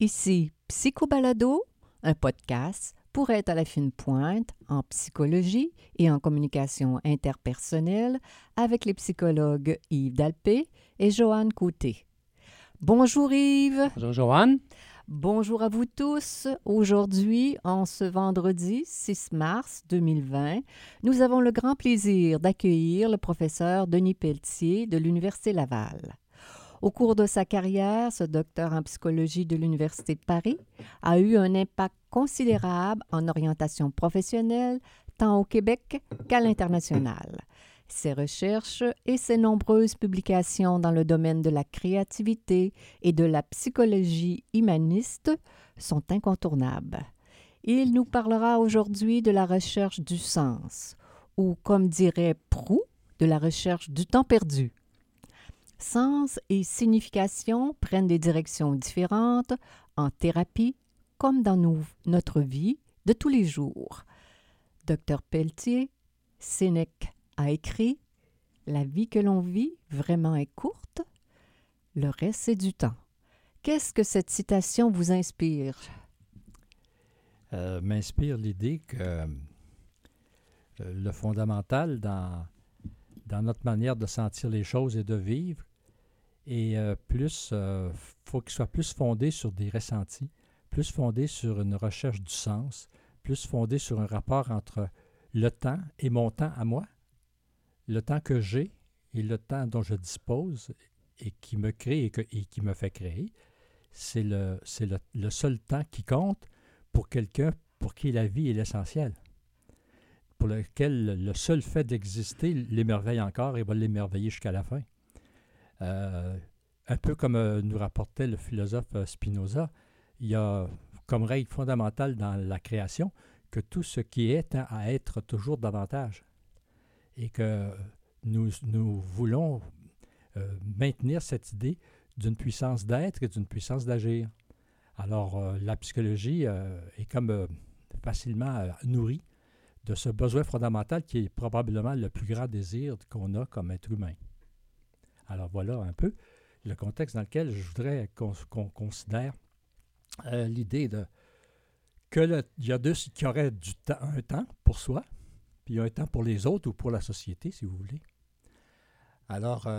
Ici Psychobalado, un podcast pour être à la fine pointe en psychologie et en communication interpersonnelle avec les psychologues Yves Dalpé et Joanne Côté. Bonjour Yves. Bonjour Joanne. Bonjour à vous tous. Aujourd'hui, en ce vendredi 6 mars 2020, nous avons le grand plaisir d'accueillir le professeur Denis Pelletier de l'Université Laval. Au cours de sa carrière, ce docteur en psychologie de l'Université de Paris a eu un impact considérable en orientation professionnelle, tant au Québec qu'à l'international. Ses recherches et ses nombreuses publications dans le domaine de la créativité et de la psychologie humaniste sont incontournables. Il nous parlera aujourd'hui de la recherche du sens, ou comme dirait Proust, de la recherche du temps perdu. Sens et signification prennent des directions différentes en thérapie comme dans notre vie de tous les jours. Docteur Pelletier, Sénèque a écrit « La vie que l'on vit vraiment est courte, le reste c'est du temps ». Qu'est-ce que cette citation vous inspire? M'inspire l'idée que le fondamental dans notre manière de sentir les choses et de vivre, et faut qu'il soit plus fondé sur des ressentis, plus fondé sur une recherche du sens, plus fondé sur un rapport entre le temps et mon temps à moi, le temps que j'ai et le temps dont je dispose et qui me crée et qui me fait créer. C'est le seul temps qui compte pour quelqu'un pour qui la vie est l'essentiel, pour lequel le seul fait d'exister l'émerveille encore et va l'émerveiller jusqu'à la fin. Un peu comme nous rapportait le philosophe Spinoza, il y a comme règle fondamentale dans la création que tout ce qui est tend à être toujours davantage et que nous voulons maintenir cette idée d'une puissance d'être et d'une puissance d'agir. Alors la psychologie est comme facilement nourrie de ce besoin fondamental qui est probablement le plus grand désir qu'on a comme être humain. Alors voilà un peu le contexte dans lequel je voudrais qu'on considère l'idée de qu'il y aurait un temps pour soi, puis un temps pour les autres ou pour la société, si vous voulez. Alors,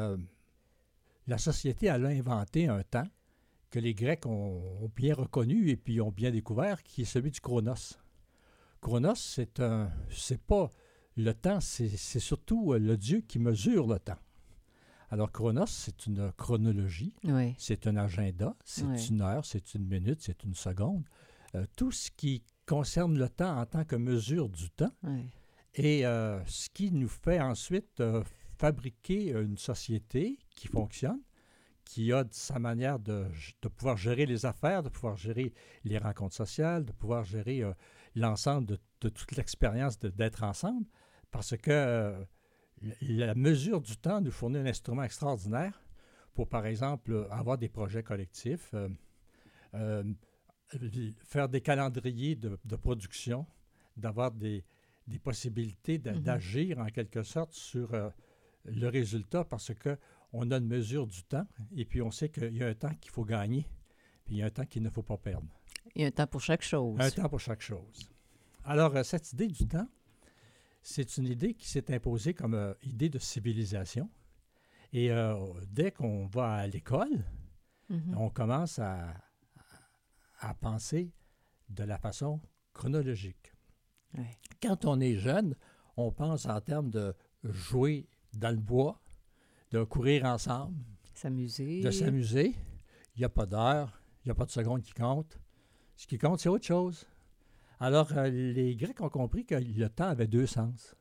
la société, elle a inventé un temps que les Grecs ont bien reconnu et puis ont bien découvert, qui est celui du Chronos. Chronos, c'est pas le temps, c'est surtout le Dieu qui mesure le temps. Alors Chronos, c'est une chronologie, oui. C'est un agenda, c'est oui. Une heure, c'est une minute, c'est une seconde. Tout ce qui concerne le temps en tant que mesure du temps oui. Et ce qui nous fait ensuite fabriquer une société qui fonctionne, qui a sa manière de pouvoir gérer les affaires, de pouvoir gérer les rencontres sociales, de pouvoir gérer l'ensemble de toute l'expérience d'être ensemble, parce que la mesure du temps nous fournit un instrument extraordinaire pour, par exemple, avoir des projets collectifs, faire des calendriers de production, d'avoir des possibilités d'agir en quelque sorte sur le résultat, parce que on a une mesure du temps, et puis on sait qu'il y a un temps qu'il faut gagner, puis il y a un temps qu'il ne faut pas perdre. Il y a un temps pour chaque chose. Un temps pour chaque chose. Alors, cette idée du temps, c'est une idée qui s'est imposée comme idée de civilisation. Et dès qu'on va à l'école, on commence à penser de la façon chronologique. Ouais. Quand on est jeune, on pense en termes de jouer dans le bois, de courir ensemble, de s'amuser. Il n'y a pas d'heure, il n'y a pas de seconde qui compte. Ce qui compte, c'est autre chose. Alors, les Grecs ont compris que le temps avait deux sens.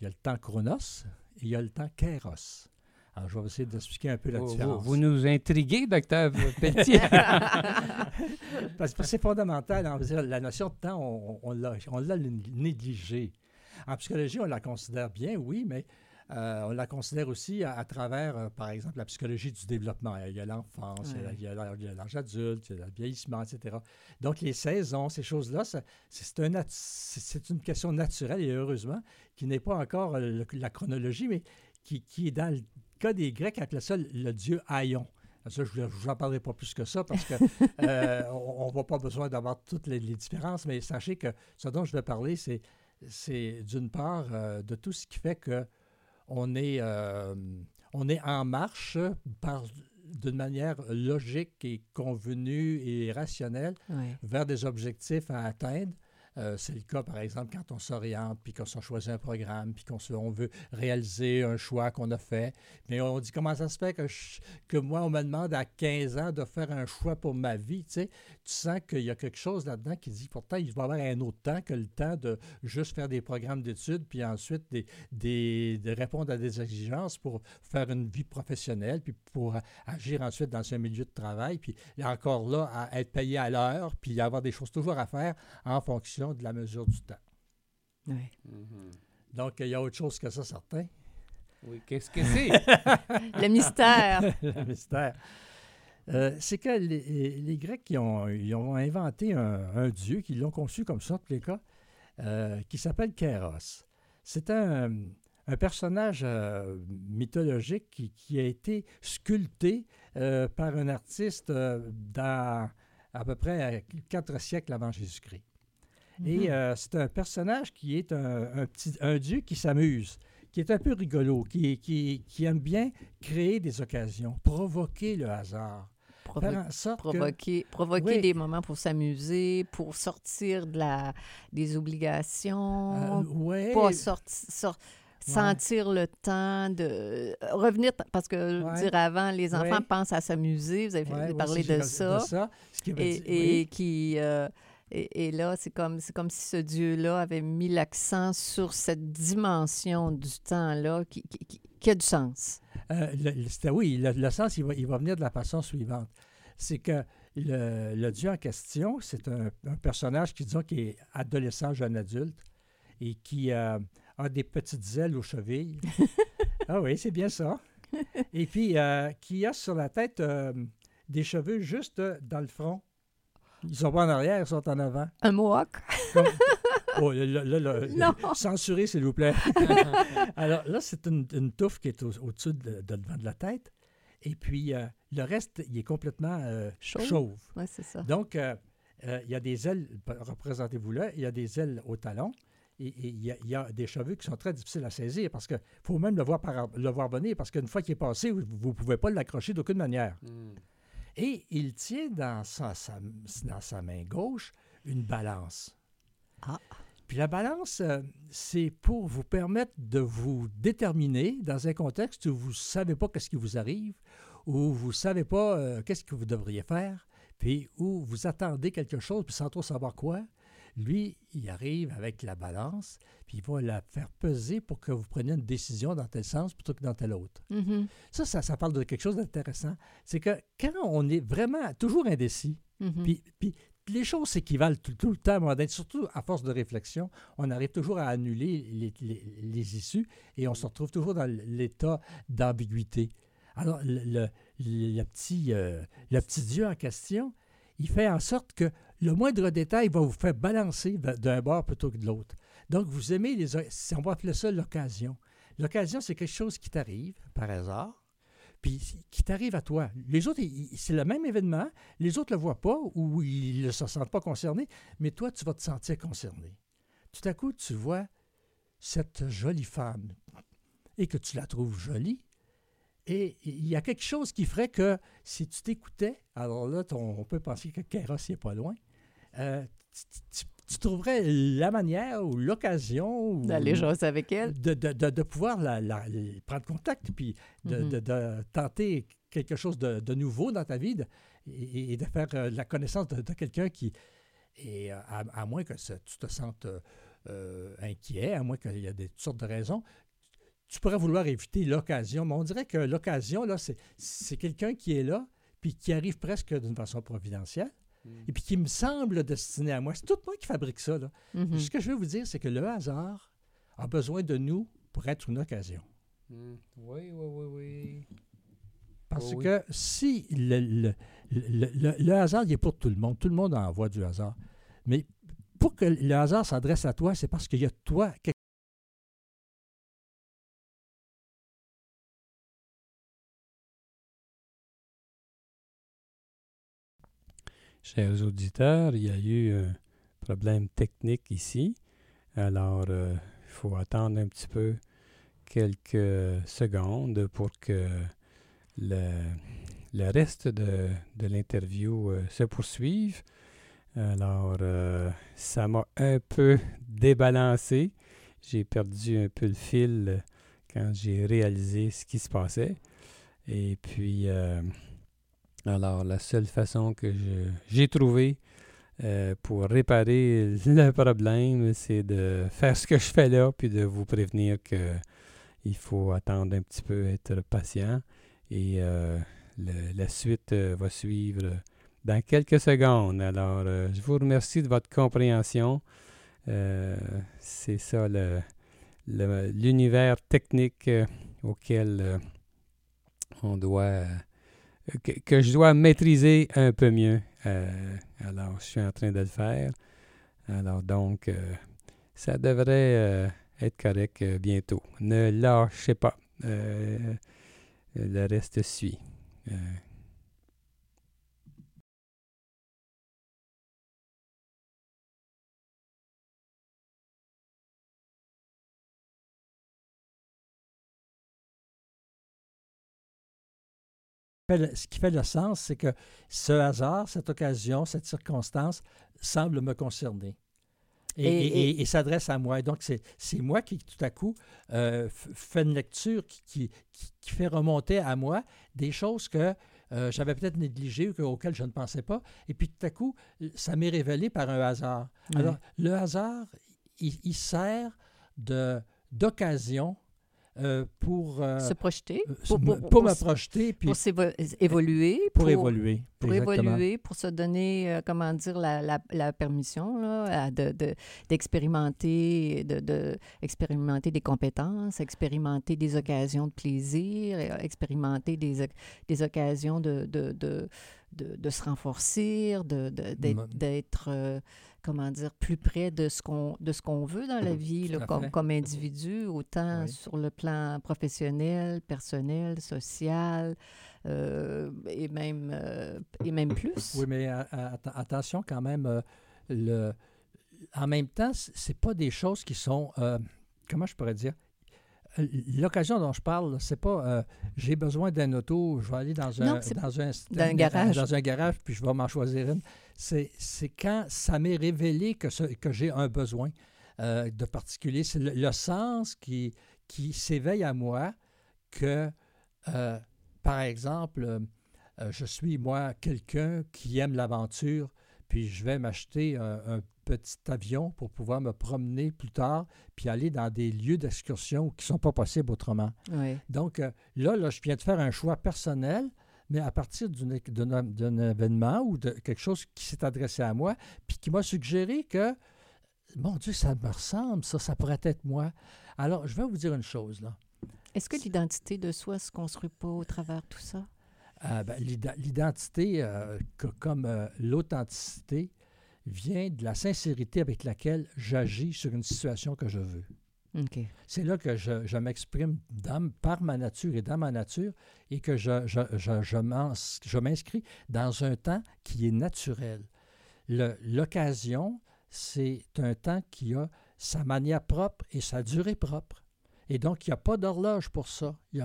Il y a le temps chronos et il y a le temps kairos. Alors, je vais essayer d'expliquer un peu la différence. Vous nous intriguez, Dr. Pelletier. Parce que c'est fondamental. La notion de temps, on l'a négligée. En psychologie, on la considère bien, oui, mais On la considère aussi à travers, par exemple, la psychologie du développement. Il y a l'enfance, ouais. il y a l'âge adulte, il y a le vieillissement, etc. Donc, les saisons, ces choses-là, c'est une question naturelle et heureusement qui n'est pas encore la chronologie, mais qui est dans le cas des Grecs, appelait ça le dieu Aion. Ça, je n'en parlerai pas plus que ça parce qu'on n'a pas besoin d'avoir toutes les différences, mais sachez que ce dont je vais parler, c'est d'une part de tout ce qui fait qu'on est en marche d'une manière logique et convenue et rationnelle vers des objectifs à atteindre. C'est le cas, par exemple, quand on s'oriente, puis qu'on choisit un programme, puis qu'on veut réaliser un choix qu'on a fait. Mais on dit, comment ça se fait que moi, on me demande à 15 ans de faire un choix pour ma vie? Tu sais, tu sens qu'il y a quelque chose là-dedans qui dit, pourtant, il va y avoir un autre temps que le temps de juste faire des programmes d'études, puis ensuite de répondre à des exigences pour faire une vie professionnelle, puis pour agir ensuite dans un milieu de travail, puis encore là, à être payé à l'heure, puis avoir des choses toujours à faire en fonction de la mesure du temps. Oui. Mm-hmm. Donc, il y a autre chose que ça, certain. Oui, qu'est-ce que c'est? Le mystère. Le mystère. C'est que les Grecs, ils ont inventé un dieu, qu'ils l'ont conçu comme ça, en tous les cas, qui s'appelle Kairos. C'est un personnage mythologique qui a été sculpté par un artiste dans à peu près 4 siècles avant Jésus-Christ. Et c'est un personnage qui est un dieu qui s'amuse, qui est un peu rigolo, qui aime bien créer des occasions, provoquer le hasard. Provoquer des moments pour s'amuser, pour sortir des obligations, pas sortir... Sentir le temps de revenir, parce que dire avant, les enfants pensent à s'amuser, vous avez parlé de ça, Et là, c'est comme si ce Dieu-là avait mis l'accent sur cette dimension du temps-là qui a du sens. Le sens, il va venir de la façon suivante. C'est que le Dieu en question, c'est un personnage qui, disons, qui est adolescent, jeune adulte, et qui a des petites ailes aux chevilles. Ah oui, c'est bien ça. Et puis, qui a sur la tête des cheveux juste dans le front. Ils ne sont pas en arrière, ils sont en avant. Un mohawk. Oh, là, censurez, s'il vous plaît. Alors là, c'est une touffe qui est au-dessus de devant de la tête. Et puis, le reste, il est complètement chauve. Oui, c'est ça. Donc, il y a des ailes, représentez-vous là, il y a des ailes au talon. Et il y a des cheveux qui sont très difficiles à saisir parce qu'il faut même le voir venir parce qu'une fois qu'il est passé, vous ne pouvez pas l'accrocher d'aucune manière. Mm. Et il tient dans sa main gauche une balance. Ah. Puis la balance, c'est pour vous permettre de vous déterminer dans un contexte où vous ne savez pas qu'est-ce qui vous arrive, où vous ne savez pas qu'est-ce que vous devriez faire, puis où vous attendez quelque chose, puis sans trop savoir quoi. Lui, il arrive avec la balance, puis il va la faire peser pour que vous preniez une décision dans tel sens plutôt que dans tel autre. Mm-hmm. Ça parle de quelque chose d'intéressant. C'est que quand on est vraiment toujours indécis, mm-hmm. puis les choses s'équivalent tout le temps, surtout à force de réflexion, on arrive toujours à annuler les issues et on se retrouve toujours dans l'état d'ambiguïté. Alors, le petit dieu en question, il fait en sorte que le moindre détail va vous faire balancer d'un bord plutôt que de l'autre. Donc, vous aimez on va appeler ça l'occasion. L'occasion, c'est quelque chose qui t'arrive par hasard, puis qui t'arrive à toi. Les autres, c'est le même événement, les autres ne le voient pas ou ils ne se sentent pas concernés, mais toi, tu vas te sentir concerné. Tout à coup, tu vois cette jolie femme et que tu la trouves jolie. Et il y a quelque chose qui ferait que si tu t'écoutais, alors là, on peut penser que Kairos n'est pas loin, tu trouverais la manière ou l'occasion... D'aller jaser avec elle. De pouvoir prendre contact puis de tenter quelque chose de nouveau dans ta vie et de faire la connaissance de quelqu'un qui... Et à moins que tu te sentes inquiet, à moins qu'il y ait toutes sortes de raisons... Tu pourrais vouloir éviter l'occasion, mais on dirait que l'occasion, là, c'est quelqu'un qui est là, puis qui arrive presque d'une façon providentielle, et puis qui me semble destiné à moi. C'est tout moi qui fabrique ça, là. Mm-hmm. Ce que je veux vous dire, c'est que le hasard a besoin de nous pour être une occasion. Oui. Parce que si le hasard, il est pour tout le monde. Tout le monde envoie du hasard. Mais pour que le hasard s'adresse à toi, c'est parce qu'il y a toi quelque chose. Chers auditeurs, il y a eu un problème technique ici. Alors, il faut attendre un petit peu quelques secondes pour que le reste de l'interview se poursuive. Alors, ça m'a un peu débalancé. J'ai perdu un peu le fil quand j'ai réalisé ce qui se passait. Et puis... Alors, la seule façon que j'ai trouvée pour réparer le problème, c'est de faire ce que je fais là, puis de vous prévenir qu'il faut attendre un petit peu, être patient. Et la suite va suivre dans quelques secondes. Alors, je vous remercie de votre compréhension. C'est ça l'univers technique auquel on doit... que je dois maîtriser un peu mieux. Alors, je suis en train de le faire. Alors, donc, ça devrait être correct bientôt. Ne lâchez pas. Le reste suit. Ce qui fait le sens, c'est que ce hasard, cette occasion, cette circonstance semble me concerner et s'adresse à moi. Et donc, c'est moi qui, tout à coup, fait une lecture qui fait remonter à moi des choses que j'avais peut-être négligées ou auxquelles je ne pensais pas. Et puis, tout à coup, ça m'est révélé par un hasard. Mmh. Alors, le hasard, il sert d'occasion pour se projeter, pour me projeter, puis pour évoluer, pour évoluer, pour se donner, comment dire, la permission là, d'expérimenter des compétences, expérimenter des occasions de plaisir, expérimenter des occasions de se renforcer, d'être comment dire, plus près de ce qu'on veut dans la vie, là, comme individu, autant sur le plan professionnel, personnel, social, et même plus. Oui, mais attention quand même, en même temps, c'est pas des choses qui sont, comment je pourrais dire, l'occasion dont je parle, c'est pas j'ai besoin d'un auto, je vais aller dans un garage puis je vais m'en choisir une. C'est quand ça m'est révélé que j'ai un besoin de particulier. C'est le sens qui s'éveille à moi que, par exemple, je suis, moi, quelqu'un qui aime l'aventure, puis je vais m'acheter un petit avion pour pouvoir me promener plus tard puis aller dans des lieux d'excursion qui ne sont pas possibles autrement. Oui. Donc là, je viens de faire un choix personnel, mais à partir d'un événement ou de quelque chose qui s'est adressé à moi puis qui m'a suggéré que, mon Dieu, ça me ressemble, ça pourrait être moi. Alors, je vais vous dire une chose, là. Est-ce que l'identité de soi ne se construit pas au travers de tout ça? L'identité, comme l'authenticité, vient de la sincérité avec laquelle j'agis sur une situation que je veux. Okay. C'est là que je m'exprime par ma nature et dans ma nature, et que je m'inscris dans un temps qui est naturel. L'occasion, c'est un temps qui a sa manière propre et sa durée propre. Et donc, il n'y a pas d'horloge pour ça. Il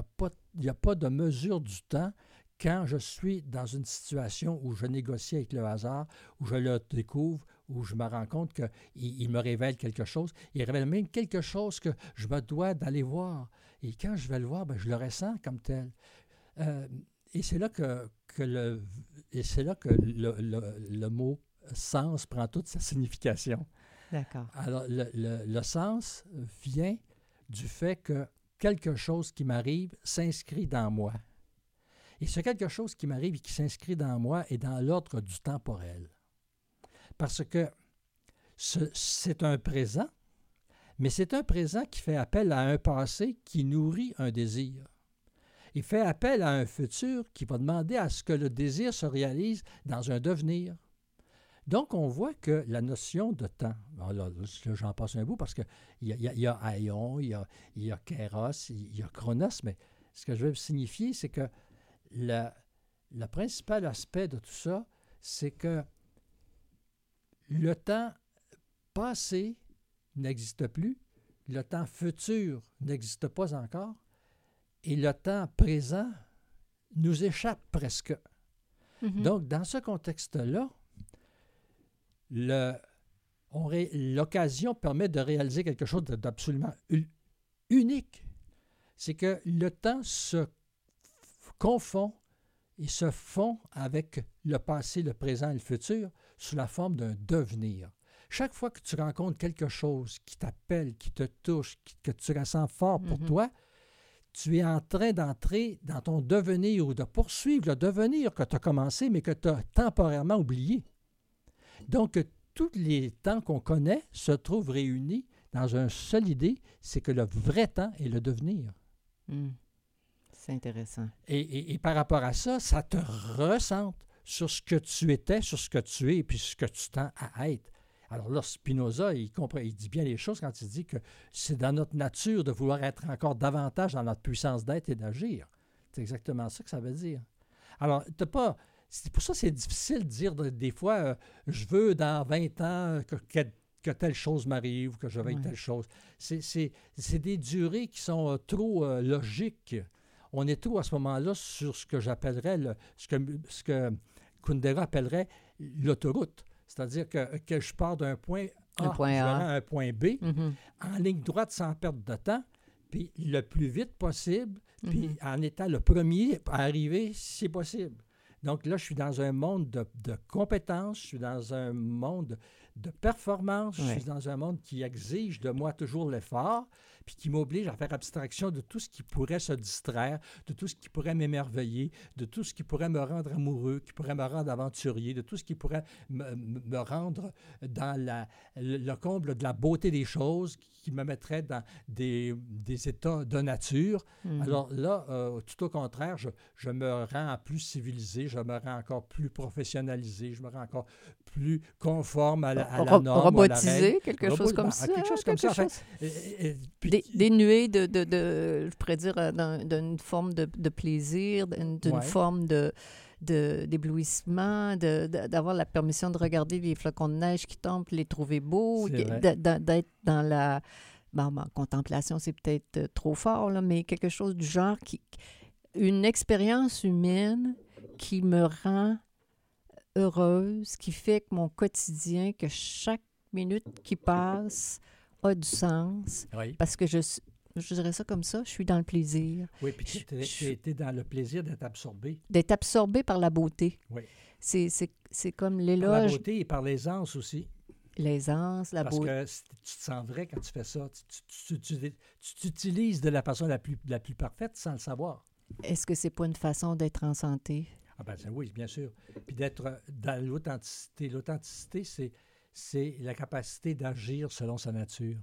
n'y a pas de mesure du temps. Quand je suis dans une situation où je négocie avec le hasard, où je le découvre, où je me rends compte qu'il me révèle quelque chose, il révèle même quelque chose que je me dois d'aller voir. Et quand je vais le voir, bien, je le ressens comme tel. Et c'est là que le mot « sens » prend toute sa signification. D'accord. Alors, le sens vient du fait que quelque chose qui m'arrive s'inscrit dans moi. Et c'est quelque chose qui m'arrive et qui s'inscrit dans moi et dans l'ordre du temporel. Parce que c'est un présent, mais c'est un présent qui fait appel à un passé qui nourrit un désir. Il fait appel à un futur qui va demander à ce que le désir se réalise dans un devenir. Donc, on voit que la notion de temps, là, j'en passe un bout parce qu'il y a Aion, il y a Kairos, il y a Chronos, mais ce que je veux signifier, c'est que le principal aspect de tout ça, c'est que le temps passé n'existe plus, le temps futur n'existe pas encore, et le temps présent nous échappe presque. Mm-hmm. Donc, dans ce contexte-là, l'occasion permet de réaliser quelque chose d'absolument unique. C'est que le temps se confond et se fond avec le passé, le présent et le futur sous la forme d'un devenir. Chaque fois que tu rencontres quelque chose qui t'appelle, qui te touche, que tu ressens fort pour mm-hmm. toi, tu es en train d'entrer dans ton devenir ou de poursuivre le devenir que tu as commencé mais que tu as temporairement oublié. Donc, tous les temps qu'on connaît se trouvent réunis dans une seule idée, c'est que le vrai temps est le devenir. Mmh. C'est intéressant. Et par rapport à ça, ça te recentre sur ce que tu étais, sur ce que tu es, puis ce que tu tends à être. Alors là, Spinoza, il dit bien les choses quand il dit que c'est dans notre nature de vouloir être encore davantage dans notre puissance d'être et d'agir. C'est exactement ça que ça veut dire. Alors, tu n'as pas... C'est pour ça que c'est difficile de dire des fois je veux dans 20 ans que telle chose m'arrive, que je veuille telle chose. C'est des durées qui sont trop logiques. On est trop à ce moment-là sur ce que j'appellerais, ce que Kundera appellerait l'autoroute. C'est-à-dire que je pars d'un point A, à un point B, mm-hmm. en ligne droite sans perdre de temps, puis le plus vite possible, mm-hmm. puis en étant le premier à arriver si possible. Donc là, je suis dans un monde de compétences, je suis dans un monde de performance, je suis dans un monde qui exige de moi toujours l'effort, puis qui m'oblige à faire abstraction de tout ce qui pourrait se distraire, de tout ce qui pourrait m'émerveiller, de tout ce qui pourrait me rendre amoureux, qui pourrait me rendre aventurier, de tout ce qui pourrait me rendre dans le comble de la beauté des choses, qui me mettrait dans des états de nature. Mm-hmm. Alors là, tout au contraire, je me rends plus civilisé, je me rends encore plus professionnalisé, je me rends encore plus conforme à la norme. Robotisé, quelque chose comme ça. Dénué de je pourrais dire, d'une forme de plaisir, d'une forme d'éblouissement, d'avoir la permission de regarder les flocons de neige qui tombent, les trouver beaux, d'être dans la... Bon, contemplation, c'est peut-être trop fort, là, mais quelque chose du genre qui... Une expérience humaine qui me rend heureuse, qui fait que mon quotidien, que chaque minute qui passe... a du sens, parce que je dirais ça comme ça, je suis dans le plaisir. Oui, puis tu étais dans le plaisir d'être absorbé. D'être absorbé par la beauté. Oui. C'est comme l'éloge. Par la beauté et par l'aisance aussi. L'aisance, la beauté. Parce que tu te sens vrai quand tu fais ça. Tu t'utilises de la façon la plus parfaite sans le savoir. Est-ce que c'est pas une façon d'être en santé? Ah ben oui, bien sûr. Puis d'être dans l'authenticité. L'authenticité, c'est la capacité d'agir selon sa nature.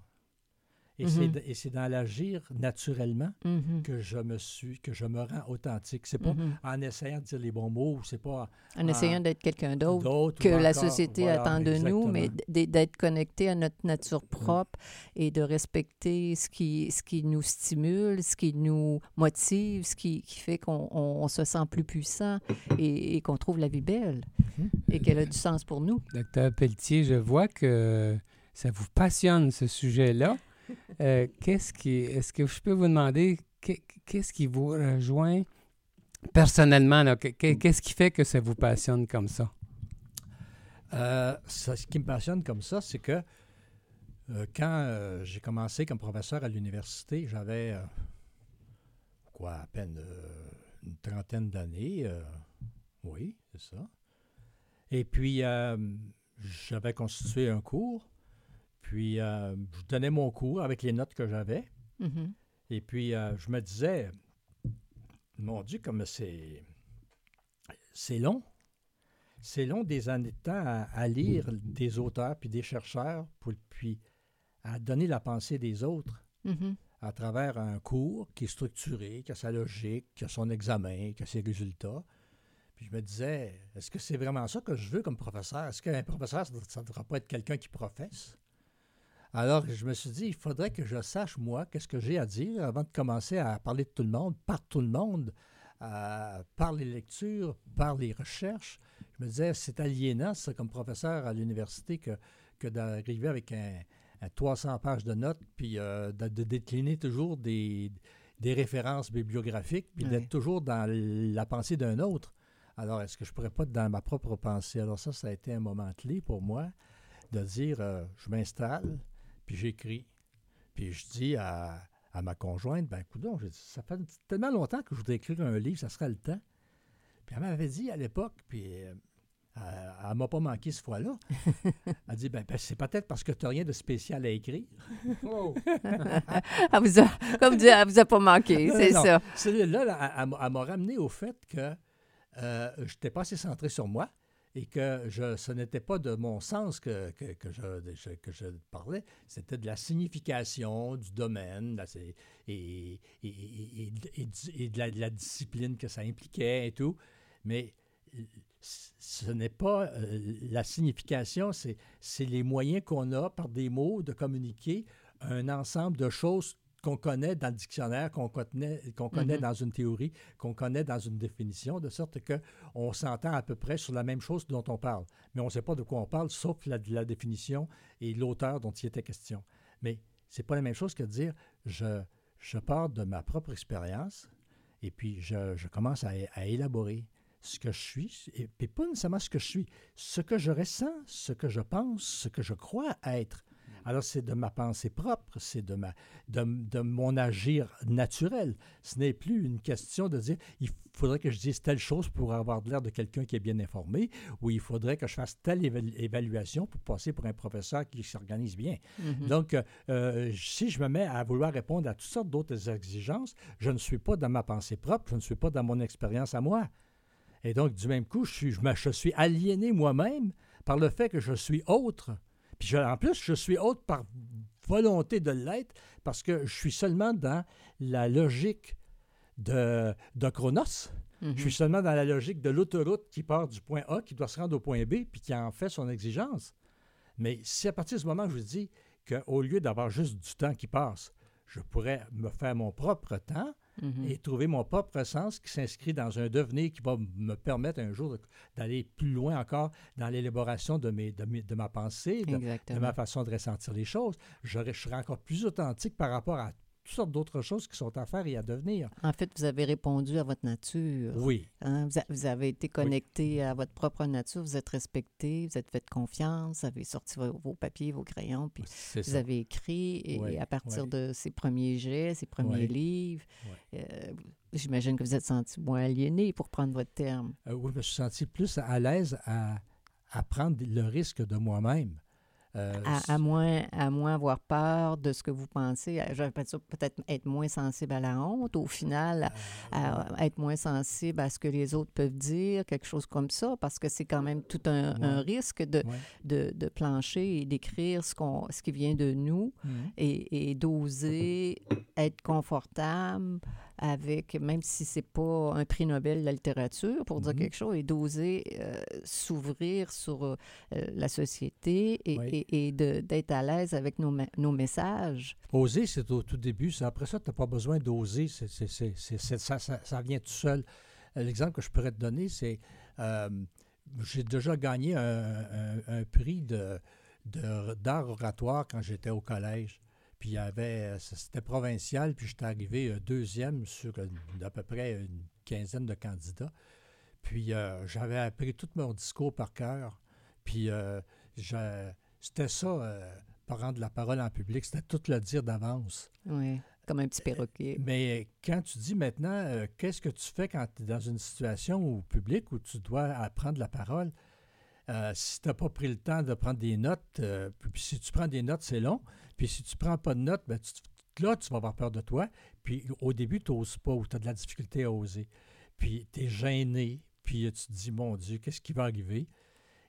Et, mm-hmm. c'est dans l'agir naturellement mm-hmm. que je me rends authentique. C'est pas mm-hmm. en essayant de dire les bons mots, c'est pas... En essayant d'être quelqu'un d'autre que la société attend de nous, mais d'être connecté à notre nature propre mm-hmm. et de respecter ce qui nous stimule, ce qui nous motive, ce qui fait qu'on se sent plus puissant et qu'on trouve la vie belle mm-hmm. et qu'elle a du sens pour nous. Docteur Pelletier, je vois que ça vous passionne, ce sujet-là. Est-ce que je peux vous demander qu'est-ce qui vous rejoint personnellement? Là, qu'est-ce qui fait que ça vous passionne comme ça? Ce qui me passionne comme ça, c'est que quand j'ai commencé comme professeur à l'université, j'avais à peine une trentaine d'années. Oui, c'est ça. Et puis, j'avais constitué un cours. Puis, je donnais mon cours avec les notes que j'avais. Mm-hmm. Et puis, je me disais, mon Dieu, comme c'est long. C'est long des années de temps à lire des auteurs puis des chercheurs, puis à donner la pensée des autres à travers un cours qui est structuré, qui a sa logique, qui a son examen, qui a ses résultats. Puis je me disais, est-ce que c'est vraiment ça que je veux comme professeur? Est-ce qu'un professeur, ça ne devra pas être quelqu'un qui professe? Alors je me suis dit, il faudrait que je sache, moi, qu'est-ce que j'ai à dire avant de commencer à parler de tout le monde, par tout le monde, par les lectures, par les recherches. Je me disais, c'est aliénant, ça, comme professeur à l'université, que d'arriver avec un 300 pages de notes, puis de décliner toujours des références bibliographiques, puis d'être toujours dans la pensée d'un autre. Alors, est-ce que je ne pourrais pas être dans ma propre pensée? Alors ça a été un moment clé pour moi, de dire, je m'installe, puis j'écris. Puis je dis à ma conjointe, ben coudonc, j'ai dit, ça fait tellement longtemps que je voudrais écrire un livre, ça serait le temps. Puis elle m'avait dit à l'époque, puis... elle ne m'a pas manqué ce fois-là. Elle dit, ben c'est peut-être parce que tu n'as rien de spécial à écrire. Oh. Elle vous a, comme dit, elle ne vous a pas manqué, c'est non, ça. Celle-là, elle m'a ramené au fait que je n'étais pas assez centré sur moi et que ce n'était pas de mon sens que je parlais, c'était de la signification du domaine et de la discipline que ça impliquait et tout. Mais... ce n'est pas la signification, c'est les moyens qu'on a par des mots de communiquer un ensemble de choses qu'on connaît dans le dictionnaire, qu'on connaît dans une théorie, qu'on connaît dans une définition, de sorte qu'on s'entend à peu près sur la même chose dont on parle. Mais on ne sait pas de quoi on parle, sauf la définition et l'auteur dont il était question. Mais ce n'est pas la même chose que de dire « je pars de ma propre expérience et puis je commence à élaborer ». Ce que je suis, et pas nécessairement ce que je suis, ce que je ressens, ce que je pense, ce que je crois être. Alors, c'est de ma pensée propre, c'est de mon agir naturel. Ce n'est plus une question de dire, il faudrait que je dise telle chose pour avoir l'air de quelqu'un qui est bien informé, ou il faudrait que je fasse telle évaluation pour passer pour un professeur qui s'organise bien. Donc, si je me mets à vouloir répondre à toutes sortes d'autres exigences, je ne suis pas dans ma pensée propre, je ne suis pas dans mon expérience à moi. Et donc, du même coup, je suis aliéné moi-même par le fait que je suis autre. Puis en plus, je suis autre par volonté de l'être, parce que je suis seulement dans la logique de Chronos. Je suis seulement dans la logique de l'autoroute qui part du point A, qui doit se rendre au point B, puis qui en fait son exigence. Mais si à partir du moment où je dis qu'au lieu d'avoir juste du temps qui passe, je pourrais me faire mon propre temps, et trouver mon propre sens qui s'inscrit dans un devenir qui va me permettre un jour d'aller plus loin encore dans l'élaboration de ma pensée, de ma façon de ressentir les choses. Je serai encore plus authentique par rapport à toutes sortes d'autres choses qui sont à faire et à devenir. En fait, vous avez répondu à votre nature. Oui. Hein? Vous avez été connecté à votre propre nature, vous êtes respecté, vous êtes fait confiance, vous avez sorti vos papiers, vos crayons, puis vous avez écrit, et à partir de ces premiers jets, ces premiers livres, j'imagine que vous êtes senti moins aliéné, pour prendre votre terme. Oui, je me suis senti plus à l'aise à prendre le risque de moi-même. À moins avoir peur de ce que vous pensez, j'aurais pas dit ça, peut-être être moins sensible à la honte, au final, à être moins sensible à ce que les autres peuvent dire, quelque chose comme ça, parce que c'est quand même tout un risque de plancher et d'écrire ce qui vient de nous et d'oser être confortable avec, même si c'est pas un prix Nobel de la littérature, pour dire quelque chose, et d'oser s'ouvrir sur la société et d'être à l'aise avec nos messages. Oser, c'est au tout début. C'est après ça, tu n'as pas besoin d'oser. Ça vient tout seul. L'exemple que je pourrais te donner, c'est... j'ai déjà gagné un prix d'art oratoire quand j'étais au collège. Puis c'était provincial, puis j'étais arrivé deuxième sur à peu près une quinzaine de candidats. Puis j'avais appris tout mon discours par cœur. Puis c'était ça, rendre la parole en public, c'était tout le dire d'avance. Oui, comme un petit perroquet. Mais quand tu dis maintenant, qu'est-ce que tu fais quand tu es dans une situation au public où tu dois apprendre la parole? Si tu n'as pas pris le temps de prendre des notes, puis si tu prends des notes, c'est long. Puis si tu ne prends pas de notes, ben là, tu vas avoir peur de toi. Puis au début, tu n'oses pas ou tu as de la difficulté à oser. Puis tu es gêné. Puis tu te dis, mon Dieu, qu'est-ce qui va arriver?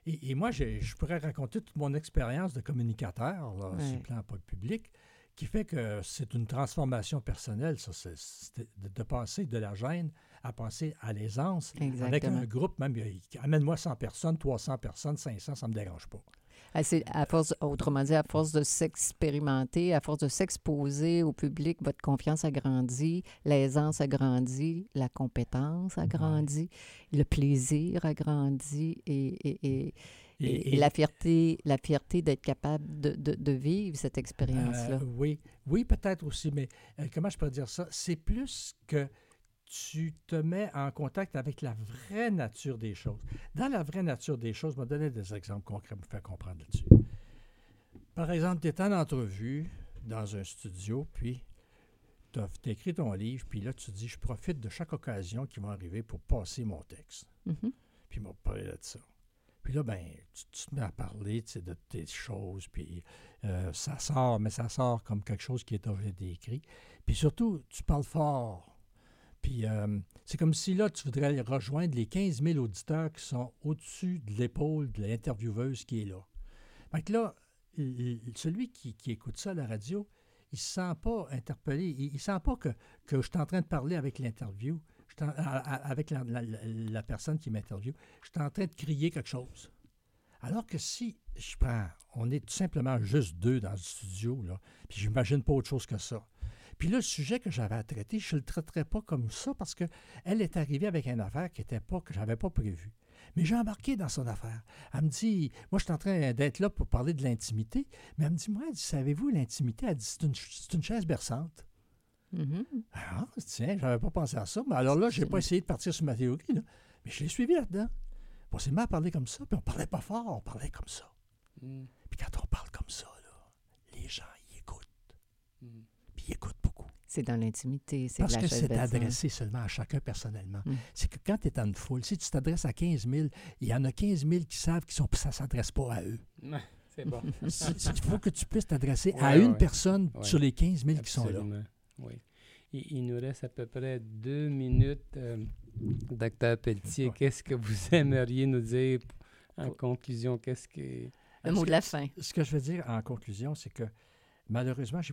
Et moi, je pourrais raconter toute mon expérience de communicateur là, sur le plan public, qui fait que c'est une transformation personnelle, ça, c'est de passer de la gêne à passer à l'aisance. Exactement. Avec un groupe, même, amène-moi 100 personnes, 300 personnes, 500, ça ne me dérange pas. À force, autrement dit, à force de s'expérimenter, à force de s'exposer au public, votre confiance a grandi, l'aisance a grandi, la compétence a grandi, le plaisir a grandi et la fierté d'être capable de vivre cette expérience-là. Oui, peut-être aussi, mais comment je peux dire ça? C'est plus que tu te mets en contact avec la vraie nature des choses. Dans la vraie nature des choses, je vais donner des exemples concrets pour me faire comprendre là-dessus. Par exemple, tu es en entrevue dans un studio, puis tu as écrit ton livre, puis là, tu dis, je profite de chaque occasion qui va arriver pour passer mon texte. Mm-hmm. Puis il m'a parlé de ça. Puis là, ben, tu te mets à parler de tes choses, puis ça sort, mais ça sort comme quelque chose qui est déjà écrit. Puis surtout, tu parles fort. Puis c'est comme si là, tu voudrais rejoindre les 15 000 auditeurs qui sont au-dessus de l'épaule de l'intervieweuse qui est là. Fait que là, celui qui écoute ça à la radio, il ne se sent pas interpellé. Il ne sent pas que je suis en train de parler avec l'interview, avec la personne qui m'interviewe. Je suis en train de crier quelque chose. Alors que si on est tout simplement juste deux dans le studio, là, puis je n'imagine pas autre chose que ça. Puis là, le sujet que j'avais à traiter, je ne le traiterais pas comme ça parce qu'elle est arrivée avec une affaire que je n'avais pas prévue. Mais j'ai embarqué dans son affaire. Elle me dit, moi, je suis en train d'être là pour parler de l'intimité, mais elle me dit, moi, savez-vous, l'intimité, elle dit, c'est une chaise berçante. Mm-hmm. Ah, tiens, je n'avais pas pensé à ça. Mais alors là, je n'ai pas essayé de partir sur ma théorie, là, mais je l'ai suivi là-dedans. On s'est mis à parler comme ça, puis on ne parlait pas fort, on parlait comme ça. Mm. Puis quand on parle comme ça, là, les gens, ils écoutent. Mm. Puis ils écoutent beaucoup. C'est dans l'intimité, c'est parce de la chaise berçante. Parce que c'est adressé seulement à chacun personnellement. Mm. C'est que quand tu es dans une foule, si tu t'adresses à 15 000, il y en a 15 000 qui savent que ça ne s'adresse pas à eux. Mm. C'est bon. Il faut que tu puisses t'adresser à une personne sur les 15 000 absolument. Qui sont là. Oui. Il nous reste à peu près 2 minutes. Docteur Pelletier, qu'est-ce que vous aimeriez nous dire en conclusion? Le mot de la fin. Ce que je veux dire en conclusion, c'est que malheureusement, j'ai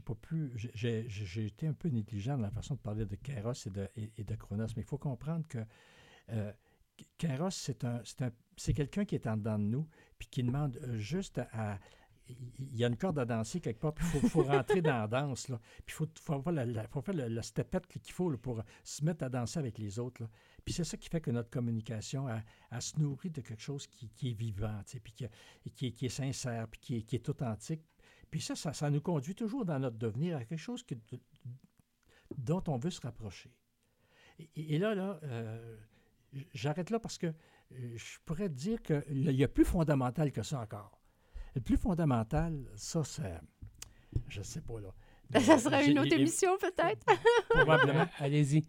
été un peu négligent dans la façon de parler de Kairos et de Chronos, mais il faut comprendre que Kairos, c'est quelqu'un qui est en dedans de nous puis qui demande juste à il y a une corde à danser quelque part, puis il faut rentrer dans la danse. Là. Puis il faut faire le stepette qu'il faut là, pour se mettre à danser avec les autres. Là. Puis c'est ça qui fait que notre communication a se nourrit de quelque chose qui est vivant, puis qui est sincère, puis qui est authentique. Puis ça nous conduit toujours dans notre devenir à quelque chose dont on veut se rapprocher. Et là, j'arrête là parce que je pourrais te dire qu'il y a plus fondamental que ça encore. Le plus fondamental, ça, c'est... Je ne sais pas, là. Ça serait une autre émission, peut-être? Probablement. Allez-y.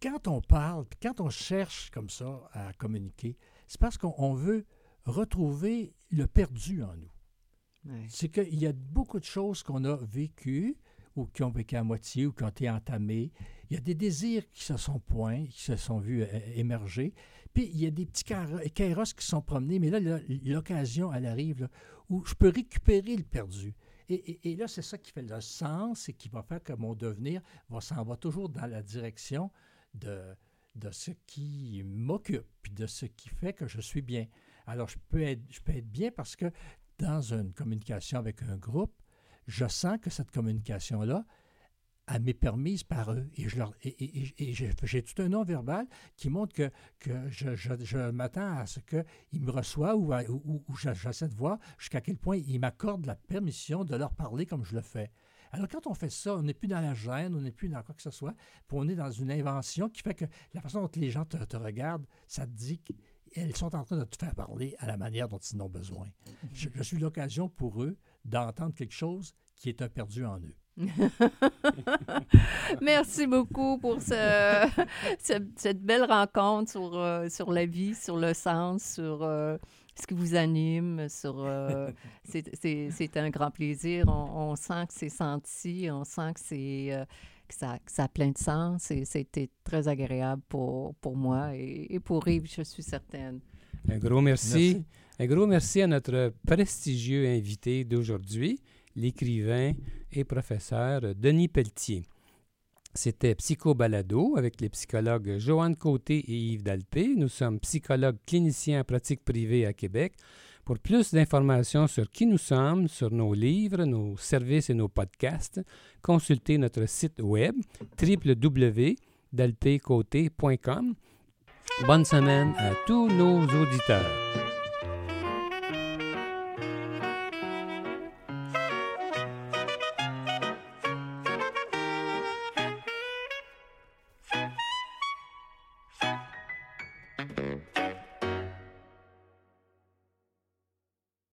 Quand on parle, quand on cherche comme ça à communiquer, c'est parce qu'on veut retrouver le perdu en nous. Ouais. C'est qu'il y a beaucoup de choses qu'on a vécues ou qui ont vécu à moitié ou qui ont été entamées. Il y a des désirs qui se sont vus émerger. Puis, il y a des petits kairos qui sont promenés, mais là, l'occasion, elle arrive, là, où je peux récupérer le perdu. Et là, c'est ça qui fait le sens et qui va faire que mon devenir s'en va toujours dans la direction de ce qui m'occupe, puis de ce qui fait que je suis bien. Alors, je peux être bien parce que dans une communication avec un groupe, je sens que cette communication-là, elle m'est permise par eux. Et j'ai tout un non-verbal qui montre que je m'attends à ce qu'ils me reçoivent ou j'essaie de voir jusqu'à quel point ils m'accordent la permission de leur parler comme je le fais. Alors, quand on fait ça, on n'est plus dans la gêne, on n'est plus dans quoi que ce soit, puis on est dans une invention qui fait que la façon dont les gens te regardent, ça te dit qu'elles sont en train de te faire parler à la manière dont ils en ont besoin. Je suis l'occasion pour eux d'entendre quelque chose qui est un perdu en eux. Merci beaucoup pour cette belle rencontre sur la vie, sur le sens, sur ce qui vous anime. C'est un grand plaisir. On sent que c'est senti, on sent que ça a plein de sens et c'était très agréable pour moi et pour Yves, je suis certaine. Un gros merci. Un gros merci à notre prestigieux invité d'aujourd'hui, l'écrivain et professeur Denis Pelletier. C'était Psychobalado avec les psychologues Joanne Côté et Yves Dalpé. Nous sommes psychologues cliniciens en pratique privée à Québec. Pour plus d'informations sur qui nous sommes, sur nos livres, nos services et nos podcasts, consultez notre site web www.dalpecote.com. Bonne semaine à tous nos auditeurs.